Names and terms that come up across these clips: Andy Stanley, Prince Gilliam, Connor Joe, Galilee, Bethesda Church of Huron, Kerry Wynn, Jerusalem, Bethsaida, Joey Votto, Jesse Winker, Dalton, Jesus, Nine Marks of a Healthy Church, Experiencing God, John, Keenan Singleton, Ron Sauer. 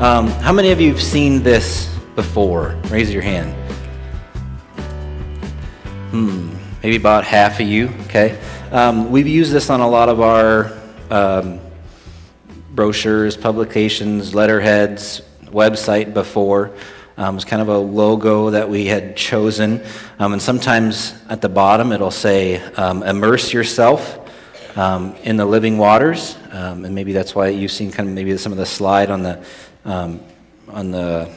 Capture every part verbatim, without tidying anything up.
Um, how many of you have seen this before? Raise your hand. Hmm, maybe about half of you, okay. Um, we've used this on a lot of our um, brochures, publications, letterheads, website before. Um, it's kind of a logo that we had chosen. Um, and sometimes at the bottom it'll say, um, immerse yourself um, in the living waters. Um, and maybe that's why you've seen kind of maybe some of the slide on the, um, on the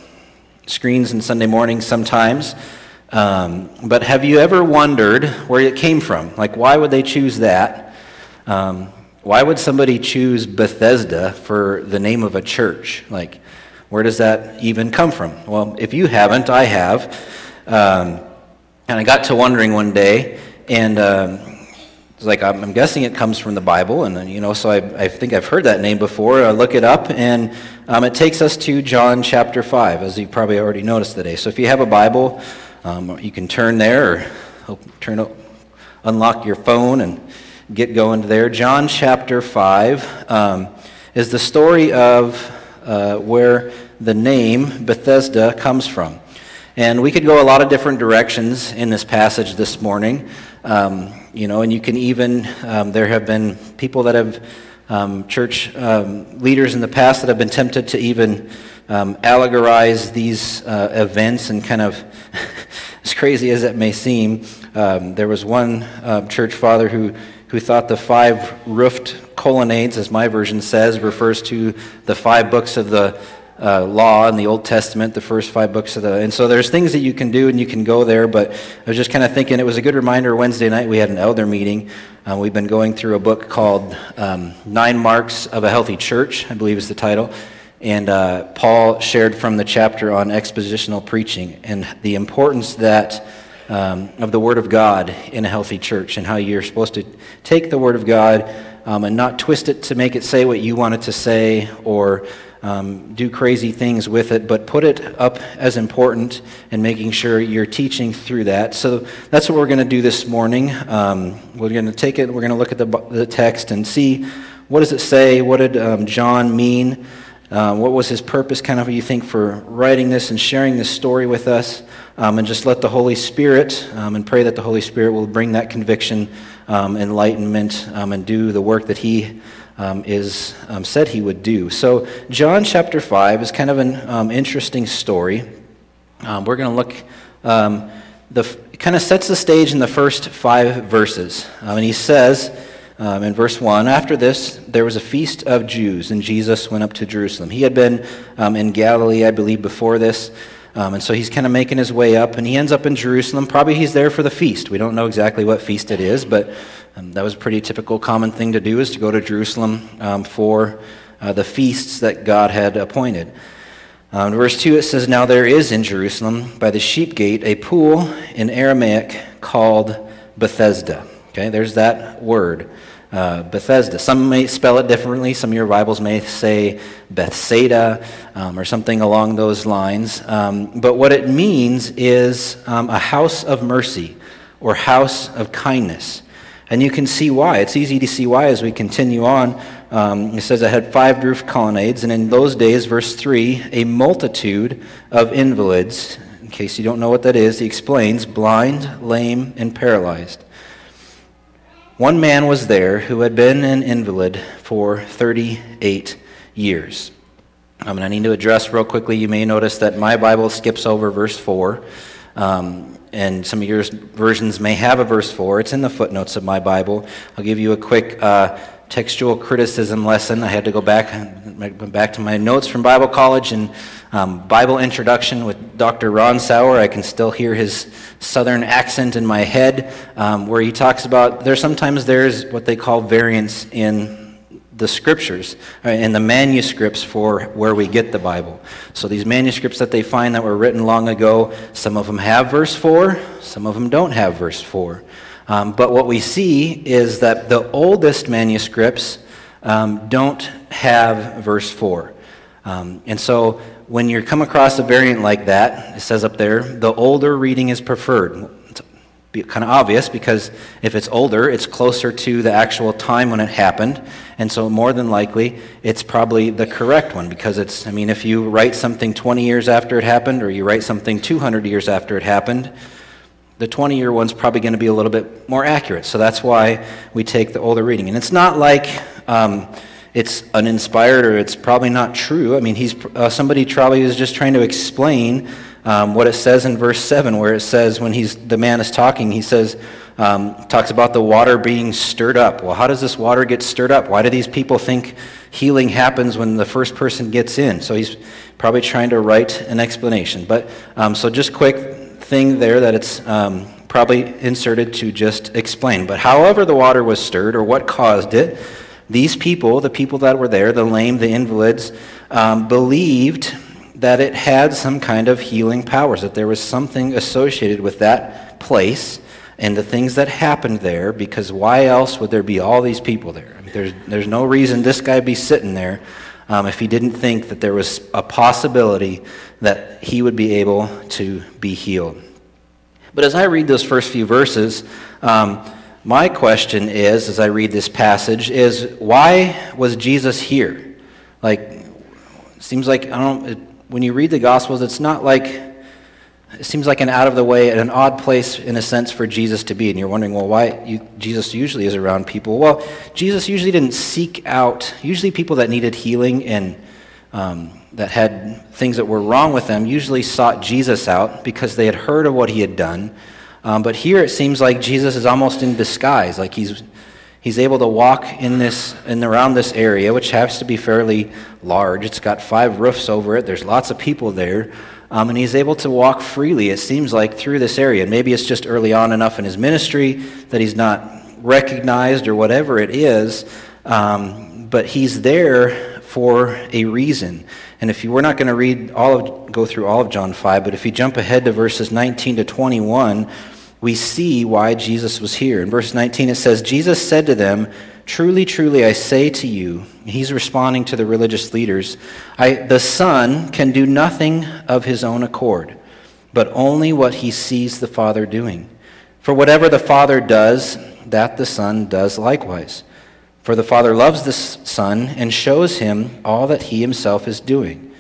screens on Sunday mornings sometimes. Um, but have you ever wondered where it came from? Like, why would they choose that? Um, why would somebody choose Bethesda for the name of a church? Like, where does that even come from? Well, if you haven't, I have. Um, and I got to wondering one day, and um, it's like, I'm, I'm guessing it comes from the Bible, and then, you know, so I, I think I've heard that name before. I look it up, and um, it takes us to John chapter five, as you probably already noticed today. So if you have a Bible, Um, you can turn there, or turn, unlock your phone and get going there. John chapter five um, is the story of uh, where the name Bethesda comes from. And we could go a lot of different directions in this passage this morning. Um, you know, and you can even, um, there have been people that have, um, church um, leaders in the past that have been tempted to even um, allegorize these uh, events and kind of... As crazy as it may seem, um, there was one uh, church father who, who thought the five roofed colonnades, as my version says, refers to the five books of the uh, law in the Old Testament, the first five books of the... And so there's things that you can do and you can go there, but I was just kind of thinking it was a good reminder. Wednesday night we had an elder meeting. Uh, we've been going through a book called um, Nine Marks of a Healthy Church, I believe is the title. And uh, Paul shared from the chapter on expositional preaching and the importance that um, of the Word of God in a healthy church and how you're supposed to take the Word of God um, and not twist it to make it say what you want it to say or um, do crazy things with it, but put it up as important and making sure you're teaching through that. So that's what we're going to do this morning. Um, we're going to take it, we're going to look at the, the text and see what does it say, what did um, John mean, Uh, what was his purpose, kind of, you think, for writing this and sharing this story with us, um, and just let the Holy Spirit, um, and pray that the Holy Spirit will bring that conviction, um, enlightenment, um, and do the work that he um, is um, said he would do. So John chapter five is kind of an um, interesting story. Um, we're going to look, um, the it kind of sets the stage in the first five verses, um, and he says... Um, in verse one, after this, there was a feast of Jews, and Jesus went up to Jerusalem. He had been um, in Galilee, I believe, before this, um, and so he's kind of making his way up, and he ends up in Jerusalem. Probably he's there for the feast. We don't know exactly what feast it is, but um, that was a pretty typical, common thing to do, is to go to Jerusalem um, for uh, the feasts that God had appointed. Um, in verse two, it says, now there is in Jerusalem, by the sheep gate, a pool in Aramaic called Bethesda. Okay, there's that word, uh, Bethesda. Some may spell it differently. Some of your Bibles may say Bethsaida um, or something along those lines. Um, but what it means is um, a house of mercy or house of kindness. And you can see why. It's easy to see why as we continue on. Um, it says, I had five roof colonnades, and in those days, verse three, a multitude of invalids, in case you don't know what that is, he explains, blind, lame, and paralyzed. One man was there who had been an invalid for thirty-eight years. Um, and I need to address real quickly, you may notice that my Bible skips over verse four, um, and some of your versions may have a verse four. It's in the footnotes of my Bible. I'll give you a quick uh, textual criticism lesson. I had to go back, back to my notes from Bible college and um, Bible introduction with Doctor Ron Sauer. I can still hear his southern accent in my head, um, where he talks about there sometimes there's what they call variance in the scriptures, in the manuscripts for where we get the Bible. So these manuscripts that they find that were written long ago, some of them have verse four, some of them don't have verse four. Um, but what we see is that the oldest manuscripts um, don't have verse four. Um, and so when you come across a variant like that, it says up there, the older reading is preferred. kind of obvious, because if it's older, it's closer to the actual time when it happened, and so more than likely it's probably the correct one, because it's, I mean, if you write something twenty years after it happened, or you write something two hundred years after it happened, the twenty-year one's probably going to be a little bit more accurate. So that's why we take the older reading. And it's not like um, it's uninspired or it's probably not true. I mean, he's uh, somebody probably is just trying to explain Um, what it says in verse seven, where it says when he's the man is talking, he says, um, talks about the water being stirred up. Well, how does this water get stirred up? Why do these people think healing happens when the first person gets in? So he's probably trying to write an explanation. But um, so just quick thing there that it's um, probably inserted to just explain. But however the water was stirred or what caused it, these people, the people that were there, the lame, the invalids, um, believed that it had some kind of healing powers, that there was something associated with that place and the things that happened there, because why else would there be all these people there? I mean, there's there's no reason this guy would be sitting there um, if he didn't think that there was a possibility that he would be able to be healed. But as I read those first few verses, um, my question is, as I read this passage, is why was Jesus here? Like, it seems like, I don't know, it, when you read the Gospels, it's not like, it seems like an out-of-the-way, an odd place, in a sense, for Jesus to be. And you're wondering, well, why you, Jesus usually is around people. Well, Jesus usually didn't seek out, usually people that needed healing and um, that had things that were wrong with them usually sought Jesus out because they had heard of what he had done. Um, but here it seems like Jesus is almost in disguise, like he's He's able to walk in this and around this area, which has to be fairly large. It's got five roofs over it. There's lots of people there. Um, and he's able to walk freely, it seems like, through this area. Maybe it's just early on enough in his ministry that he's not recognized or whatever it is. Um, but he's there for a reason. And if you, we're not going to read all of, go through all of John five, but if you jump ahead to verses nineteen to twenty-one, we see why Jesus was here. In verse nineteen it says, Jesus said to them, "Truly, truly, I say to you," he's responding to the religious leaders, I, "the Son can do nothing of his own accord, but only what he sees the Father doing. For whatever the Father does, that the Son does likewise. For the Father loves the Son and shows him all that he himself is doing.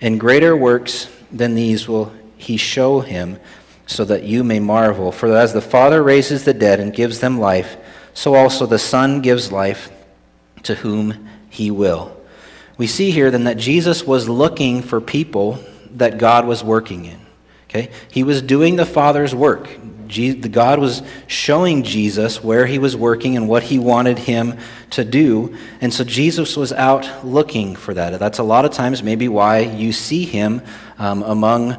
And greater works than these will he show him, so that you may marvel. For as the Father raises the dead and gives them life, so also the Son gives life to whom he will." We see here then that Jesus was looking for people that God was working in. Okay? He was doing the Father's work. God was showing Jesus where he was working and what he wanted him to do. And so Jesus was out looking for that. That's a lot of times maybe why you see him um, among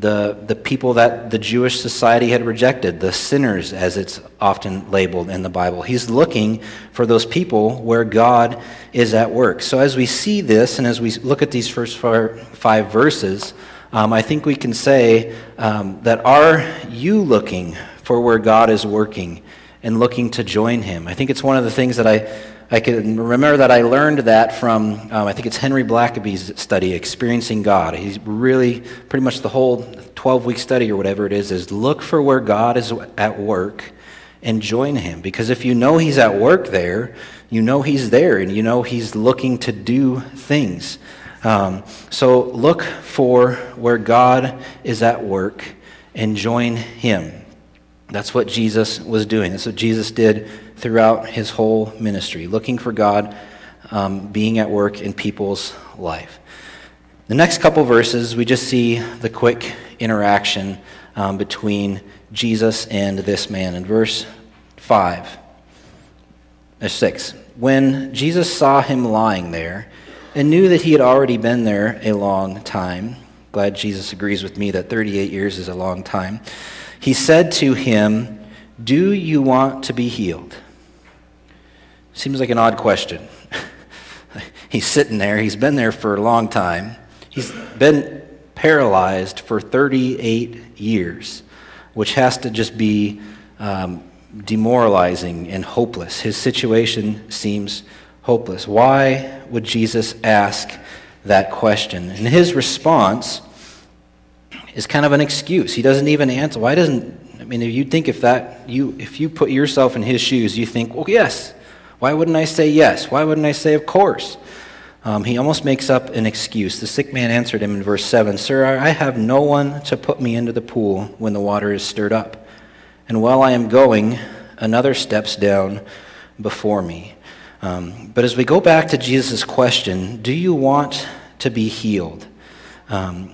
The, the people that the Jewish society had rejected, the sinners as it's often labeled in the Bible. He's looking for those people where God is at work. So as we see this and as we look at these first four, five verses, um, I think we can say um, that are you looking for where God is working and looking to join him? I think it's one of the things that I I can remember that I learned that from, um, I think it's Henry Blackaby's study, Experiencing God. He's really, pretty much the whole twelve-week study or whatever it is, is look for where God is at work and join him. Because if you know he's at work there, you know he's there and you know he's looking to do things. Um, so look for where God is at work and join him. That's what Jesus was doing. That's what Jesus did throughout his whole ministry, looking for God, um, being at work in people's life. The next couple verses, we just see the quick interaction um, between Jesus and this man. In verse five, or six, when Jesus saw him lying there and knew that he had already been there a long time, glad Jesus agrees with me that thirty-eight years is a long time, he said to him, "Do you want to be healed?" Seems like an odd question. He's sitting there. He's been there for a long time. He's been paralyzed for thirty-eight years, which has to just be um, demoralizing and hopeless. His situation seems hopeless. Why would Jesus ask that question? And his response is kind of an excuse. He doesn't even answer. Why doesn't I mean, if you think if that, you if you put yourself in his shoes, you think, well, yes. Why wouldn't I say yes? Why wouldn't I say of course? Um, he almost makes up an excuse. The sick man answered him in verse seven, "Sir, I have no one to put me into the pool when the water is stirred up. And while I am going, another steps down before me." Um, but as we go back to Jesus' question, do you want to be healed? Um,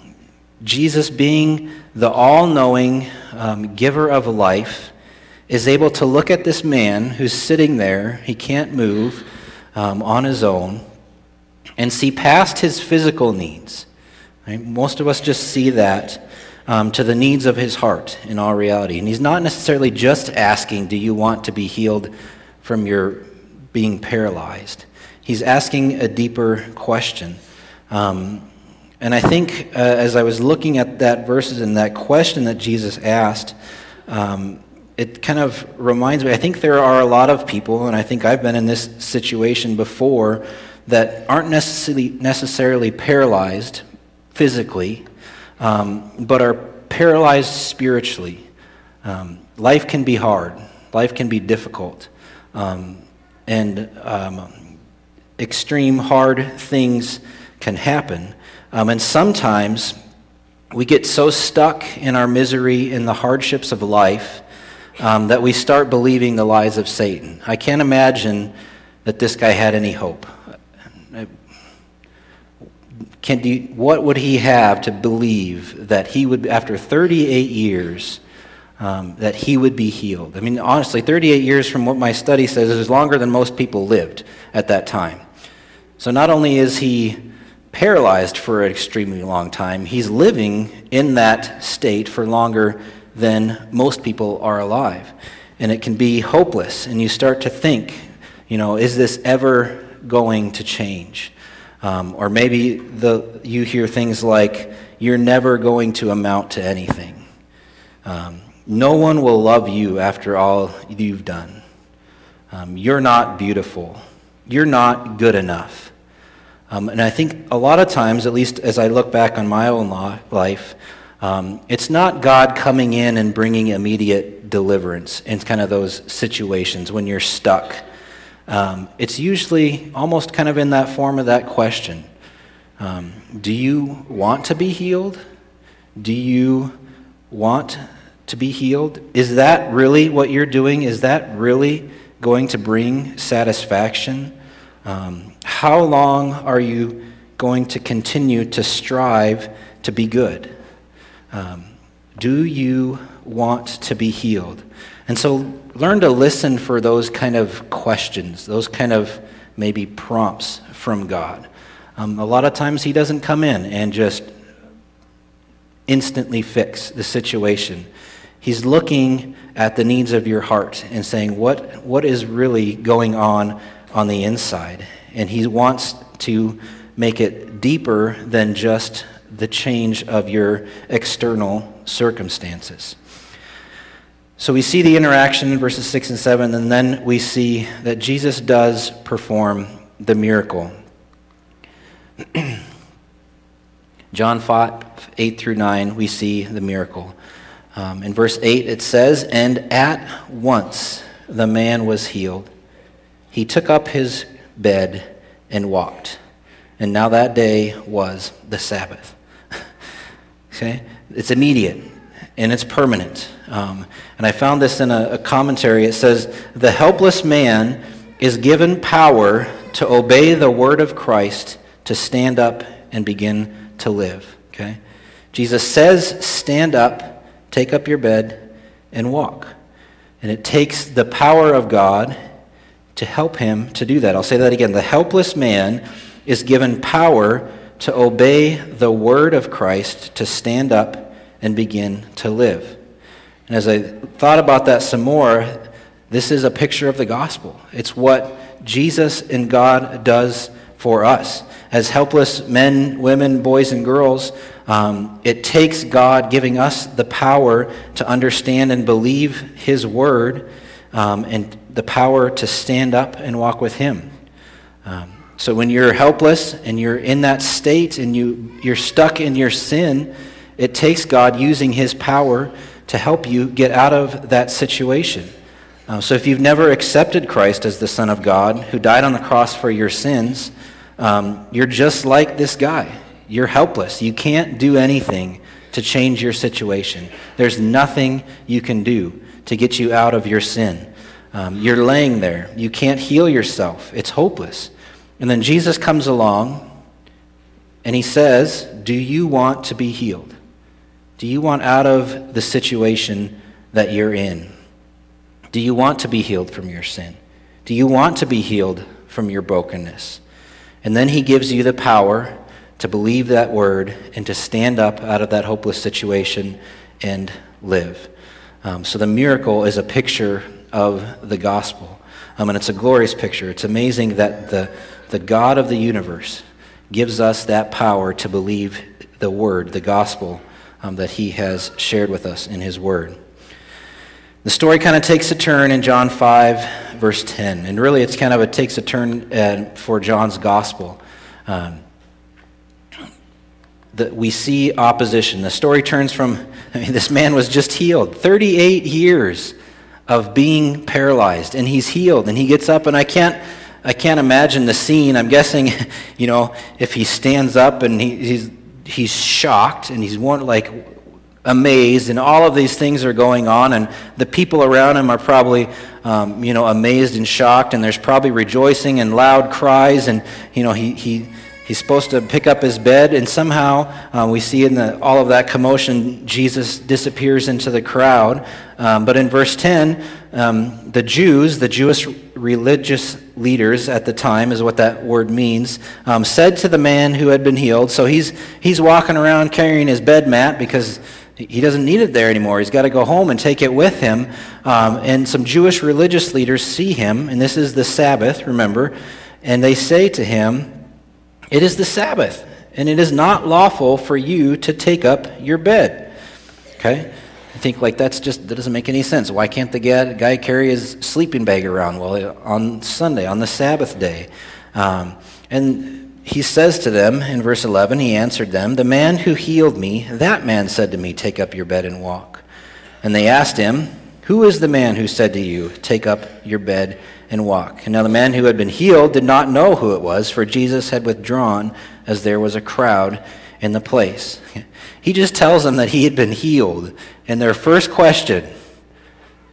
Jesus, being the all-knowing um, giver of life, is able to look at this man who's sitting there, he can't move um, on his own, and see past his physical needs. Right? Most of us just see that um, to the needs of his heart in all reality. And he's not necessarily just asking, do you want to be healed from your being paralyzed? He's asking a deeper question. Um, and I think uh, as I was looking at that verses and that question that Jesus asked, um, it kind of reminds me, I think there are a lot of people, and I think I've been in this situation before, that aren't necessarily necessarily paralyzed physically, um, but are paralyzed spiritually. Um, life can be hard. Life can be difficult. Um, and um, extreme hard things can happen. Um, and sometimes we get so stuck in our misery, in the hardships of life, Um, that we start believing the lies of Satan. I can't imagine that this guy had any hope. Can do, what would he have to believe that he would, after thirty-eight years, um, that he would be healed? I mean, honestly, thirty-eight years from what my study says is longer than most people lived at that time. So not only is he paralyzed for an extremely long time, he's living in that state for longer then most people are alive. And it can be hopeless, and you start to think, you know, is this ever going to change? Um, or maybe the you hear things like, you're never going to amount to anything. Um, no one will love you after all you've done. Um, you're not beautiful. You're not good enough. Um, and I think a lot of times, at least as I look back on my own life, Um, it's not God coming in and bringing immediate deliverance in kind of those situations when you're stuck. Um, it's usually almost kind of in that form of that question. Um, do you want to be healed? Do you want to be healed? Is that really what you're doing? Is that really going to bring satisfaction? Um, how long are you going to continue to strive to be good? Um, do you want to be healed? And so learn to listen for those kind of questions, those kind of maybe prompts from God. Um, a lot of times he doesn't come in and just instantly fix the situation. He's looking at the needs of your heart and saying, what what is really going on on the inside? And he wants to make it deeper than just the change of your external circumstances. So we see the interaction in verses six and seven, and then we see that Jesus does perform the miracle. John five, eight through nine, we see the miracle. Um, in verse eight it says, "And at once the man was healed. He took up his bed and walked. And now that day was the Sabbath." Okay? It's immediate, and it's permanent. Um, and I found this in a, a commentary. It says, "The helpless man is given power to obey the word of Christ, to stand up and begin to live." Okay? Jesus says, stand up, take up your bed, and walk. And it takes the power of God to help him to do that. I'll say that again. The helpless man is given power to obey the word of Christ, to stand up and begin to live. And as I thought about that some more, this is a picture of the gospel. It's what Jesus and God does for us. As helpless men, women, boys, and girls, um, it takes God giving us the power to understand and believe his word, um, and the power to stand up and walk with him. Um, So when you're helpless and you're in that state and you, you're stuck in your sin, It takes God using his power to help you get out of that situation. Uh, so if you've never accepted Christ as the Son of God who died on the cross for your sins, um, you're just like this guy. You're helpless. You can't do anything to change your situation. There's nothing you can do to get you out of your sin. Um, you're laying there. You can't heal yourself. It's hopeless. And then Jesus comes along and he says, do you want to be healed? Do you want out of the situation that you're in? Do you want to be healed from your sin? Do you want to be healed from your brokenness? And then he gives you the power to believe that word and to stand up out of that hopeless situation and live. Um, so the miracle is a picture of the gospel. Um, and it's a glorious picture. It's amazing that the, the God of the universe gives us that power to believe the word, the gospel, um, that he has shared with us in his word. The story kind of takes a turn in John five, verse ten. And really it's kind of, it takes a turn uh, for John's gospel. Um, that we see opposition. The story turns from, I mean, this man was just healed. thirty-eight years of being paralyzed, and he's healed, and he gets up, and I can't I can't imagine the scene. I'm guessing, you know, if he stands up and he, he's he's shocked and he's one, like amazed, and all of these things are going on, and the people around him are probably um, you know, amazed and shocked, and there's probably rejoicing and loud cries, and you know, he he he's supposed to pick up his bed, and somehow uh, we see in the, all of that commotion, Jesus disappears into the crowd. Um, but in verse ten, um, the Jews, the Jewish religious leaders at the time is what that word means, um, said to the man who had been healed, so he's he's walking around carrying his bed mat because he doesn't need it there anymore. He's got to go home and take it with him. Um, and some Jewish religious leaders see him, and this is the Sabbath, remember, and they say to him, it is the Sabbath, and it is not lawful for you to take up your bed. Okay? I think, like, that's just, that doesn't make any sense. Why can't the guy carry his sleeping bag around? Well, on Sunday, on the Sabbath day. Um, and he says to them, in verse eleven, he answered them, the man who healed me, that man said to me, take up your bed and walk. And they asked him, who is the man who said to you, take up your bed and walk? And now the man who had been healed did not know who it was, for Jesus had withdrawn as there was a crowd in the place. He just tells them that he had been healed. And their first question,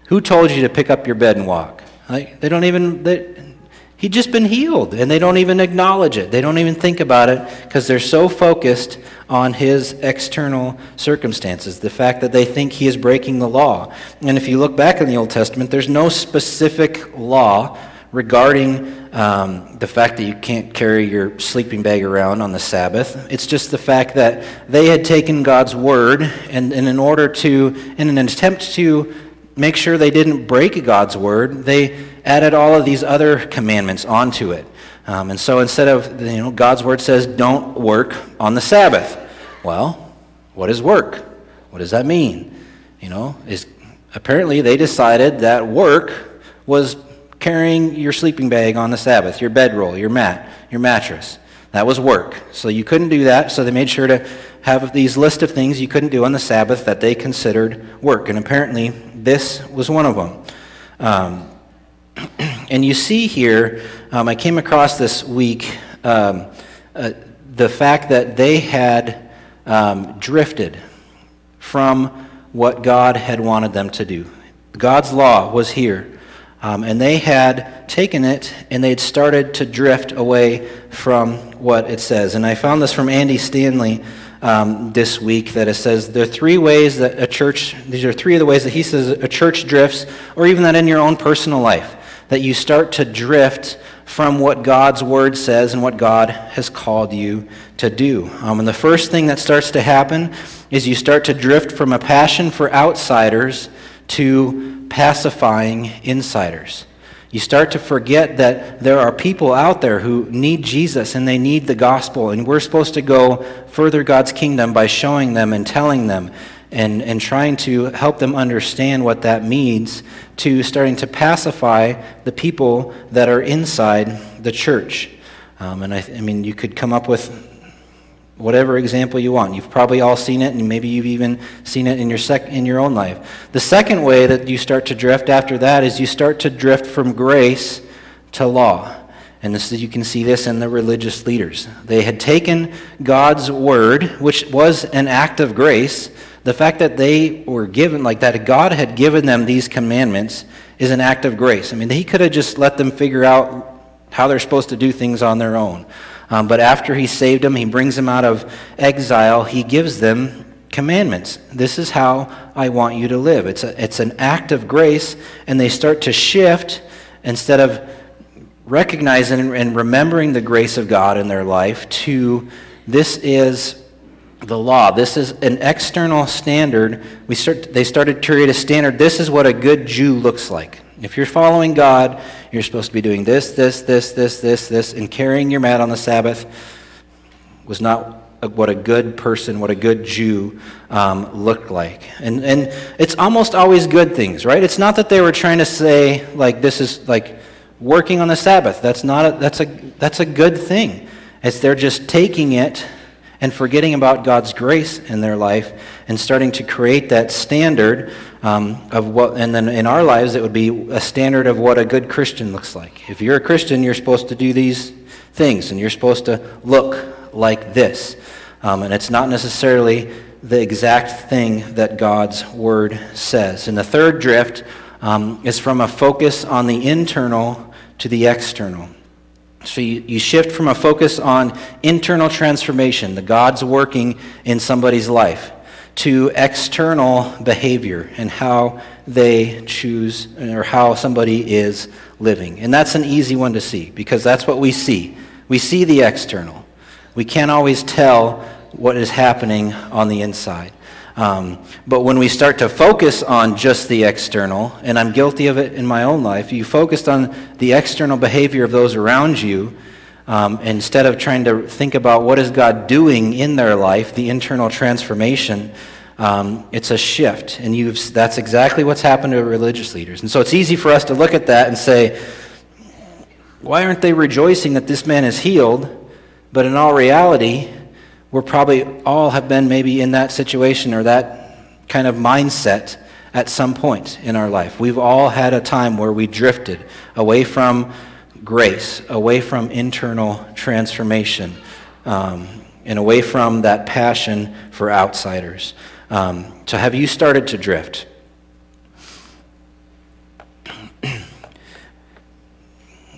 who told you to pick up your bed and walk? Like, they don't even, they, he'd just been healed, and they don't even acknowledge it. They don't even think about it because they're so focused on his external circumstances, the fact that they think he is breaking the law. And if you look back in the Old Testament, there's no specific law regarding um, the fact that you can't carry your sleeping bag around on the Sabbath. It's just the fact that they had taken God's word, and, and in order to, in an attempt to make sure they didn't break God's word, they added all of these other commandments onto it. Um, and so instead of, you know, God's word says, don't work on the Sabbath. Well, what is work? What does that mean? You know, is apparently they decided that work was carrying your sleeping bag on the Sabbath, your bedroll, your mat, your mattress. That was work. So you couldn't do that, so they made sure to have these list of things you couldn't do on the Sabbath that they considered work. And apparently this was one of them. Um, And you see here, um, I came across this week, um, uh, the fact that they had um, drifted from what God had wanted them to do. God's law was here, um, and they had taken it, and they'd started to drift away from what it says. And I found this from Andy Stanley um, this week, that it says there are three ways that a church, these are three of the ways that he says a church drifts, or even that in your own personal life, that you start to drift from what God's word says and what God has called you to do. Um, and the first thing that starts to happen is you start to drift from a passion for outsiders to pacifying insiders. You start to forget that there are people out there who need Jesus and they need the gospel, and we're supposed to go further God's kingdom by showing them and telling them and, and trying to help them understand what that means, to starting to pacify the people that are inside the church. Um, and I, I mean, you could come up with whatever example you want. You've probably all seen it, and maybe you've even seen it in your sec- in your own life. The second way that you start to drift after that is you start to drift from grace to law. And this is, you can see this in the religious leaders. They had taken God's word, which was an act of grace. The fact that they were given, like that God had given them these commandments, is an act of grace. I mean, he could have just let them figure out how they're supposed to do things on their own. Um, but after he saved them, he brings them out of exile, he gives them commandments. This is how I want you to live. It's a, it's an act of grace, and they start to shift instead of recognizing and remembering the grace of God in their life to this is the law. This is an external standard. We start, they started to create a standard. This is what a good Jew looks like. If you're following God, you're supposed to be doing this, this, this, this, this, this, and carrying your mat on the Sabbath was not what a good person, what a good Jew um, looked like. And and it's almost always good things, right? It's not that they were trying to say, like, this is, like, working on the Sabbath. That's not a, that's a that's a good thing. It's they're just taking it and forgetting about God's grace in their life and starting to create that standard um, of what, and then in our lives it would be a standard of what a good Christian looks like. If you're a Christian, you're supposed to do these things, and you're supposed to look like this. Um, and it's not necessarily the exact thing that God's word says. And the third drift um, is from a focus on the internal to the external. So you, you shift from a focus on internal transformation, the God's working in somebody's life, to external behavior and how they choose or how somebody is living. And that's an easy one to see because that's what we see. We see the external. We can't always tell what is happening on the inside. Um, but when we start to focus on just the external, and I'm guilty of it in my own life, you focused on the external behavior of those around you um, instead of trying to think about what is God doing in their life, the internal transformation, um, it's a shift. And you've, that's exactly what's happened to religious leaders. And so it's easy for us to look at that and say, why aren't they rejoicing that this man is healed? But in all reality, we're probably all have been maybe in that situation or that kind of mindset at some point in our life. We've all had a time where we drifted away from grace, away from internal transformation, um, and away from that passion for outsiders. Um, so have you started to drift?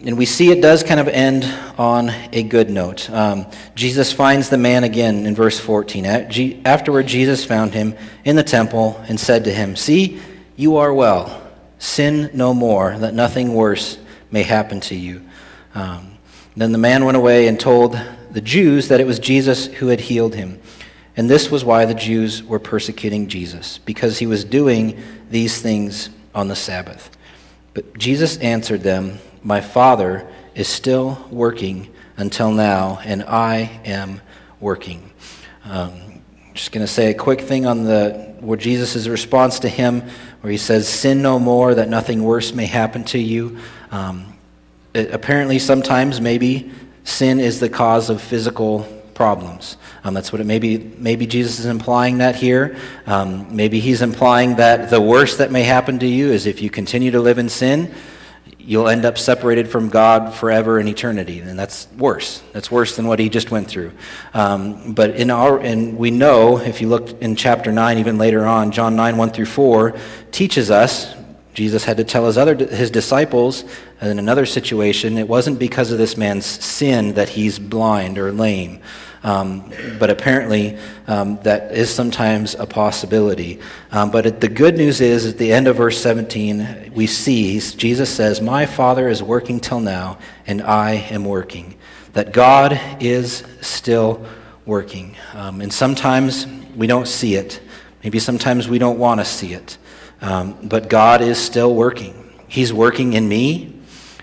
And we see it does kind of end on a good note. Um, Jesus finds the man again in verse fourteen. Afterward, Jesus found him in the temple and said to him, "See, you are well. Sin no more, that nothing worse may happen to you." Um, then the man went away and told the Jews that it was Jesus who had healed him. And this was why the Jews were persecuting Jesus, because he was doing these things on the Sabbath. But Jesus answered them, "My Father is still working until now, and I am working." Um, just going to say a quick thing on the where Jesus' response to him, where he says, "Sin no more, that nothing worse may happen to you." Um, it, apparently, sometimes maybe sin is the cause of physical problems. Um, that's what it maybe maybe Jesus is implying that here. Um, maybe he's implying that the worst that may happen to you is if you continue to live in sin, you'll end up separated from God forever in eternity, and that's worse. That's worse than what he just went through. Um, but in our, and we know, if you look in chapter nine, even later on, John nine one through four teaches us. Jesus had to tell his other his disciples, and in another situation, it wasn't because of this man's sin that he's blind or lame. Um, but apparently, um, that is sometimes a possibility. Um, but it, the good news is, at the end of verse seventeen, we see Jesus says, "My Father is working till now, and I am working." That God is still working. Um, and sometimes we don't see it. Maybe sometimes we don't want to see it. Um, but God is still working. He's working in me.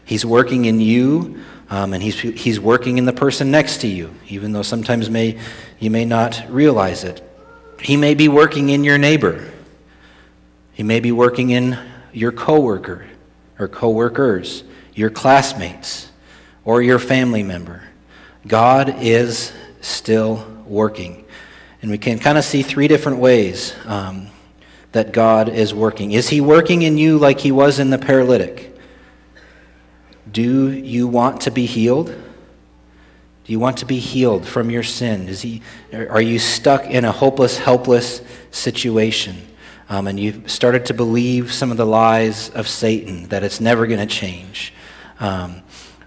He's working in you. Um, and he's he's working in the person next to you, even though sometimes may you may not realize it. He may be working in your neighbor. He may be working in your coworker or coworkers, your classmates, or your family member. God is still working. And we can kind of see three different ways um, that God is working. Is he working in you like he was in the paralytic? Do you want to be healed? Do you want to be healed from your sin? Is he? Are you stuck in a hopeless, helpless situation? Um, and you've started to believe some of the lies of Satan, that it's never going to change. Um,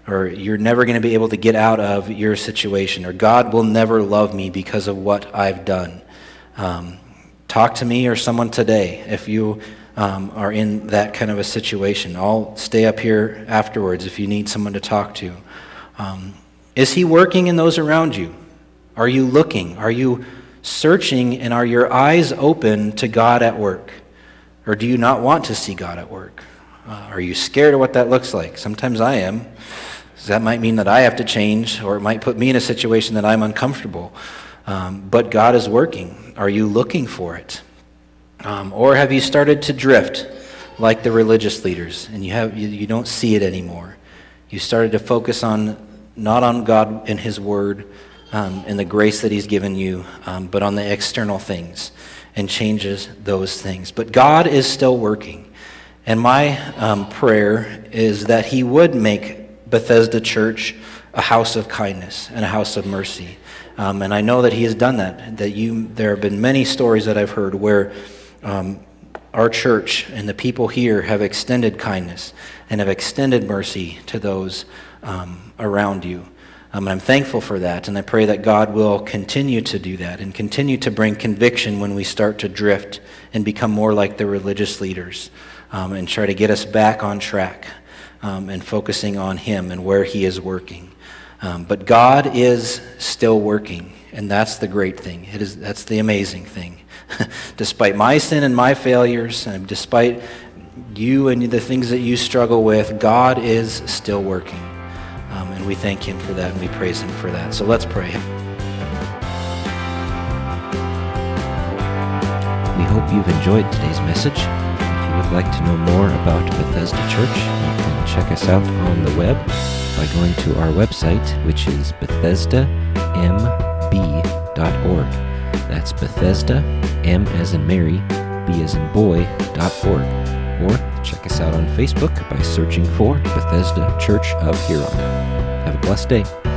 or you're never going to be able to get out of your situation. Or God will never love me because of what I've done. Um, talk to me or someone today if you um, are in that kind of a situation. I'll stay up here afterwards if you need someone to talk to. Um, is he working in those around you? Are you looking? Are you searching, and are your eyes open to God at work? Or do you not want to see God at work? Uh, are you scared of what that looks like? Sometimes I am. That might mean that I have to change, or it might put me in a situation that I'm uncomfortable. Um, but God is working. Are you looking for it? Um, or have you started to drift like the religious leaders, and you have you, you don't see it anymore? You started to focus on not on God and his word, Um, and the grace that he's given you, um, but on the external things, and changes those things. But God is still working. And my um, prayer is that he would make Bethesda Church a house of kindness and a house of mercy. Um, and I know that he has done that, that you, there have been many stories that I've heard where um, our church and the people here have extended kindness and have extended mercy to those um, around you. Um, and I'm thankful for that, and I pray that God will continue to do that and continue to bring conviction when we start to drift and become more like the religious leaders um, and try to get us back on track um, and focusing on him and where he is working. Um, but God is still working, and that's the great thing. It is that's the amazing thing. Despite my sin and my failures, and despite you and the things that you struggle with, God is still working. Um, and we thank him for that, and we praise him for that. So let's pray. We hope you've enjoyed today's message. If you would like to know more about Bethesda Church, you can check us out on the web by going to our website, which is bethesda m b dot org. That's Bethesda, M as in Mary, B as in boy, dot org. Or check us out on Facebook by searching for Bethesda Church of Huron. Have a blessed day.